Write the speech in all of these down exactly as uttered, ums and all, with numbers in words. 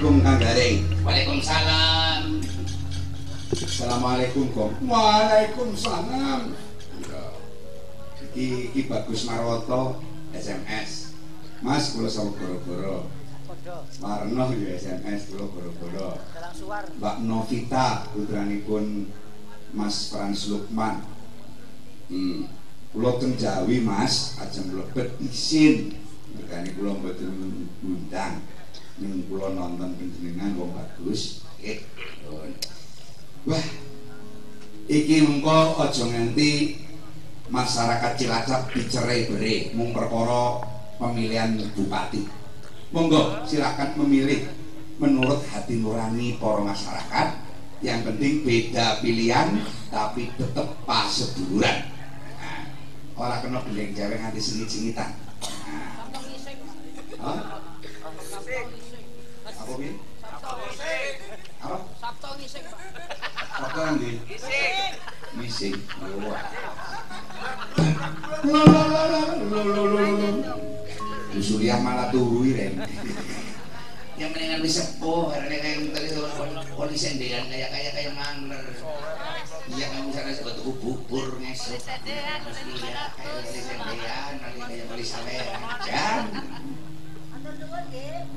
Assalamualaikum Kang Gareng. Waalaikumsalam. Assalamualaikum Kong. Waalaikumsalam. Iki Ki Bagus Marwoto S M S. Mas kula sawu goro-goro. Warno ya S M S kula goro-goro. Mbak Novita putranipun Mas Frans Lukman. Hmm. Kula teng Jawi Mas, ajeng mlebet isin. Mergane kula mboten ngundang. Ning kula nonton panjenengan wong bagus. Eh. Wah. Iki mengko aja nganti masyarakat Cilacap dicerai-berai mung perkara pemilihan bupati. Monggo silakan memilih menurut hati nurani para masyarakat. Yang penting beda pilihan tapi tetap pas seduluran. Nah, orang kena beleng cewek nganti sengit-sengitan. Nah. Hah? Apa ini? Apa? Sabto ngising. Sabto ngising. Ngising. Lo lo lo lo lo lo lo Susuliah malah turui rem. Yang mendingan bisa oh, karena kayak tadi tuh polisi sendian kayak kayak kayak mangler. Iya kamu sana sebatu bubur ngesek. Kayak polisi sendian, kayak polisi aja.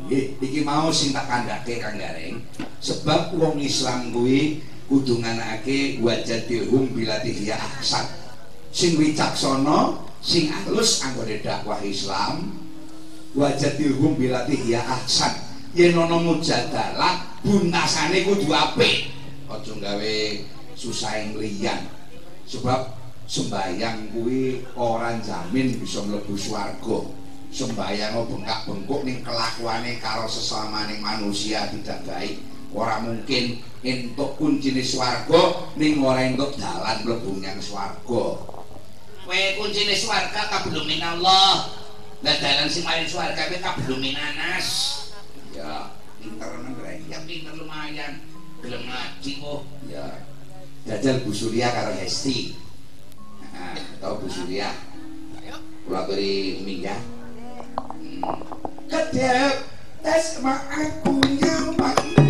Nggih, iki mau sing tak kandhake Kang Gareng. Sebab wong Islam kuwi kudu nganakake wajadihum bilatihya ahsan. Sing wicaksana, sing alus anggone dakwah Islam, wajadilhum bilatihya ahsan. Yen ana mujadalah, bunasane kudu apik. Aja gawe susahing liyan. Sebab sembayang kuwi ora jamin bisa mlebu swarga. Sembayang bengkak-bengkuk ning kelakuane karo sesamane manusia tidak baik. Ora mungkin entuk kuncine swarga ning ora entuk dalan mlebu nang swarga. Weh kuncine swarga kabelum minallah. Lah dalan sing maring swarga kuwi kabelum minanas. Ya, pinter nang rek. Ya pinter lumayan. Gelem ngaji kok. Ya. Jajal Bu Surya karo Hesti. Nah, tau Bu Surya. Ayo. Kula beri minggah. Hmm. Kedep tes mak aku nyaman.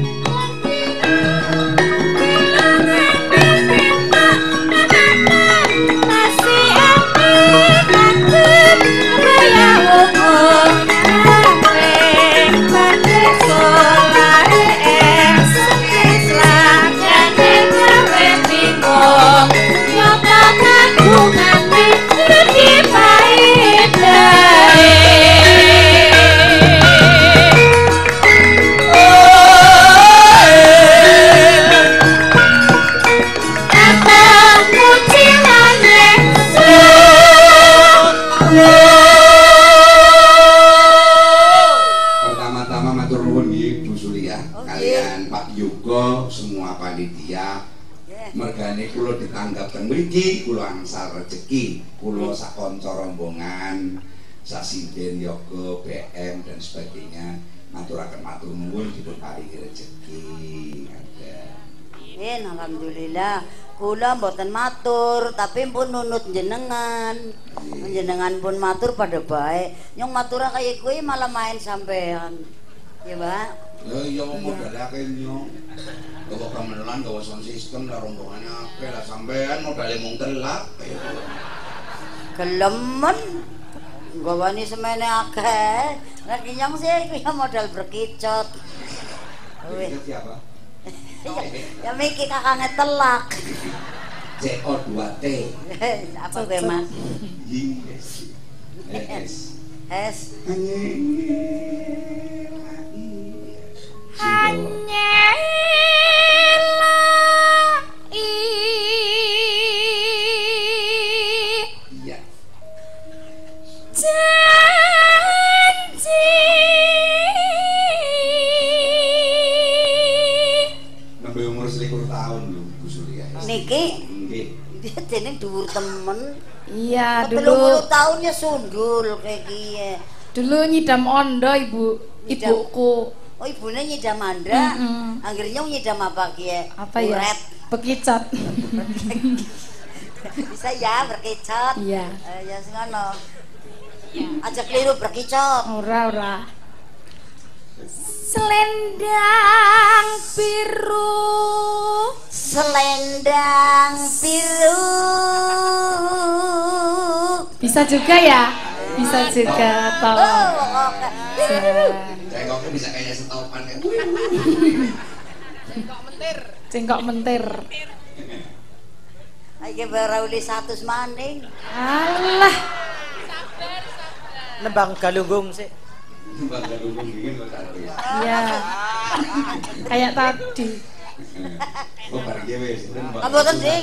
Mriki kula angsal rezeki, kula sakonco rombongan, sasinden yoga, B M dan sebagainya, ngaturaken matur nuwun dipun paringi rezeki. Amin, alhamdulillah. Kula mboten matur, tapi pun nunut jenengan. Jenengan pun matur pada baik. Nyong matura kaya kuwi malah main sampean. Ya, Pak. Lha iya modalake nyong. Gawa gamelan, gawa sound system, lah rombongannya apa lah sampean modalnya mung telak gelemen gawa ini semene akeh lagi nyong sih, kaya modal berkicot berkicot siapa? Ya mikir kakaknya telak C O dua T apa gue mas? Yes yes yes Hanyalah iya janji sampai umur selikur tahun loh Bu Surya niki dia jeneng dhuwur temen iya dulu telung puluh tahunnya sundul kayak gini dulu nyidam ondo ibu ibuku. Oh ibunya nyidam andra, mm -hmm. Anggirnya nyidam apa kia? Apa ya? Berkicot. Bisa ya berkicot. Iya. Uh, ya sengono. Ajak keliru berkicot. Ora ora. Selendang biru, selendang biru. Bisa juga ya, bisa juga tolong. Cengkoknya bisa kayaknya setopan ya. Cengkok mentir. Cengkok mentir. Ayo berauli satu semaning. Allah. Sabar, sabar. Nembang galunggung sih. Nembang galunggung ingin bertaruh. Iya. Kayak tadi. Oh barang dia wes. Apa tadi?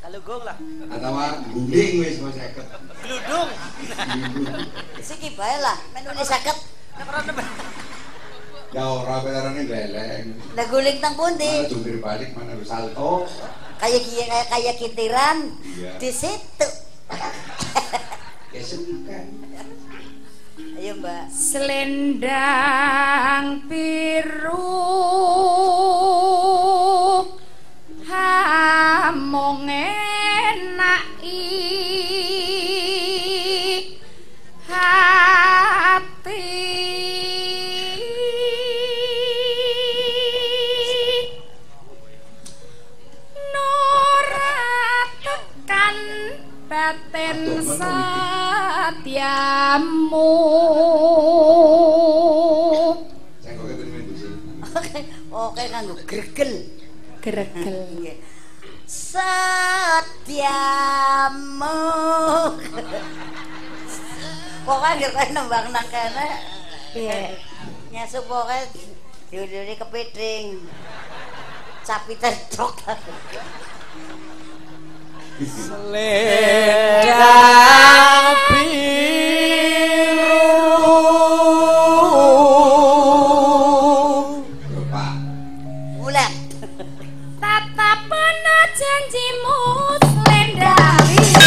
Galunggung lah. Atau guding wes mas seket. Gludung. Siki baik lah. Menuli seket. Ya orang belarangnya beleng. Dah guling tang pundi. Jungkir balik mana bersalto. Kayak kayak kayak kintiran di situ. Ayo mbak. Selendang biru, hamong enak i hati. Baten setiamu. Oke nganggo gregel. Gregel. Setiamu. Pokoke ngerti nembang nang kene. Piye? Nyasup pokoke diuluri kepiting. Capiter dok. Selendang biru, ulang. Tatapan janjimu selendang biru.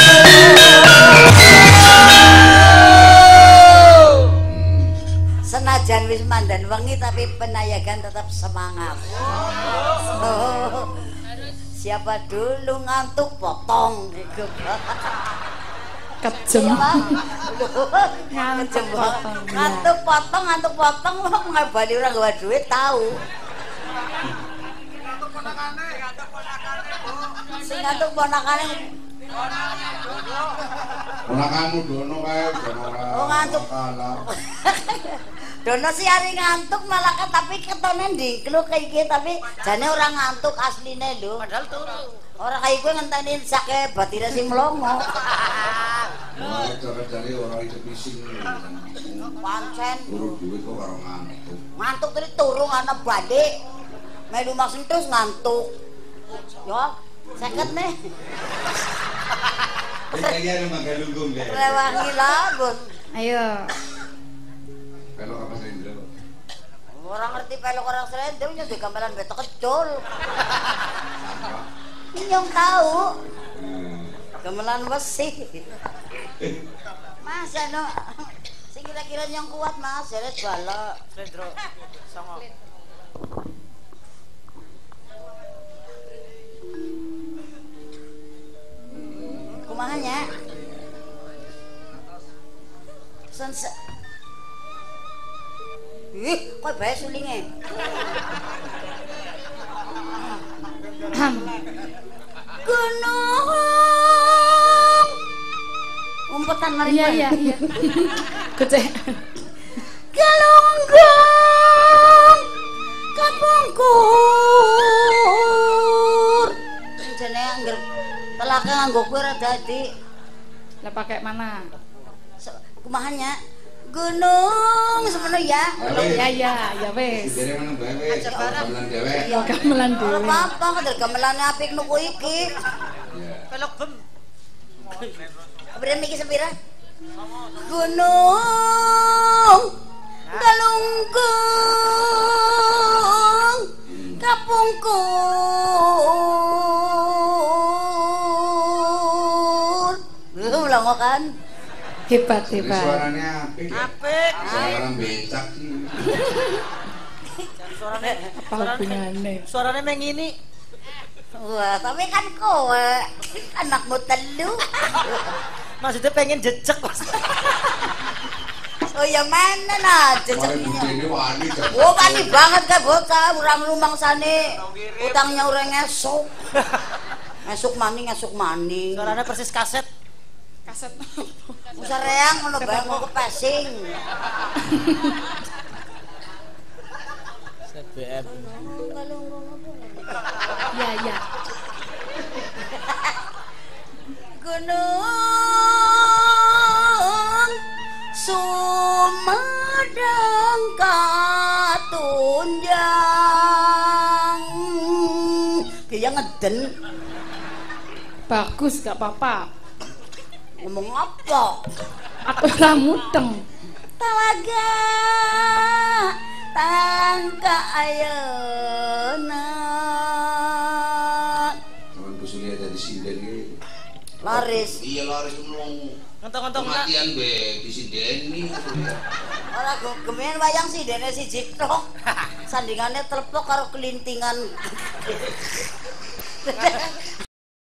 Senajan wis mandan wangi tapi penayagan tetap semangat. Siapa dulu ngantuk potong digebrak. Kejem. Ngantuk potong. Ngantuk potong, ngantuk potong lu ngabali orang gawa duit tahu. Ngantuk ponakane, ngantuk ponakane. Sing ngantuk ponakane. Ponakanmu dono kae ora. Oh ngantuk. Dono si hari ngantuk malah kan tapi ketonen di kelu kayak gitu tapi jane orang ngantuk aslinya lho. Padahal turu. Orang kayak gue ngenteni sake batira si melongo. Wah cari orang itu bising. Pancen. Turu duit kok orang ngantuk. Ngantuk tadi turu anak bade. Melu maksud terus ngantuk. Yo, seket nih. Kayaknya ada magalunggung deh. Rewangi lagun. Ayo. Pelok apa selendang? Orang ngerti pelok orang selendang, nyong di gamelan betok kecul. Nyong tahu, gamelan besi. Mas, ano, si kira-kira nyong kuat mas, seret balok, selendro, songok. Kumahnya, sunset. Ih, kok bayar sulingnya? Gunung umpetan mari ya ya ya keceh galunggung kapungkur jane angger telake nganggo kowe ra dadi lah pakai mana kumahannya gunung sepenuh ya. Ya ya ya wes. Jadi mana bae wes. Gamelan dewek. Gamelan dewek. Apa apa kadal gamelan apik nuku iki. Pelok bem. Berem iki sepira? Gunung galunggung kapungkur. Lu ulang kan? Hebat hebat. Suaranya apik. Apik. Suara becak. Suaranya apa hubungannya? Suaranya mengini. Wah, tapi kan kowe anakmu telu. Maksudnya pengen jejek. Oh ya mana nah jejaknya. Oh wani banget kan bocah urang lumang sana. Utangnya urang ngesuk. Ngesuk maning ngesuk maning. Suaranya persis kaset. Kaset. Usah reang ngono bae mau kepasing. C B M. Ya ya. Gunung Sumedang katunjang. Dia ngeden. Bagus gak apa-apa. Ngomong apa? Aku udah mudeng. Talaga tangka ayeuna. Teman Busulia dari sinden ini laris. Iya laris menung. Ngontok-ngontok kematian be di sinden ini. Ora gemen wayang sindene siji tok. Sandingannya telepok karo kelintingan.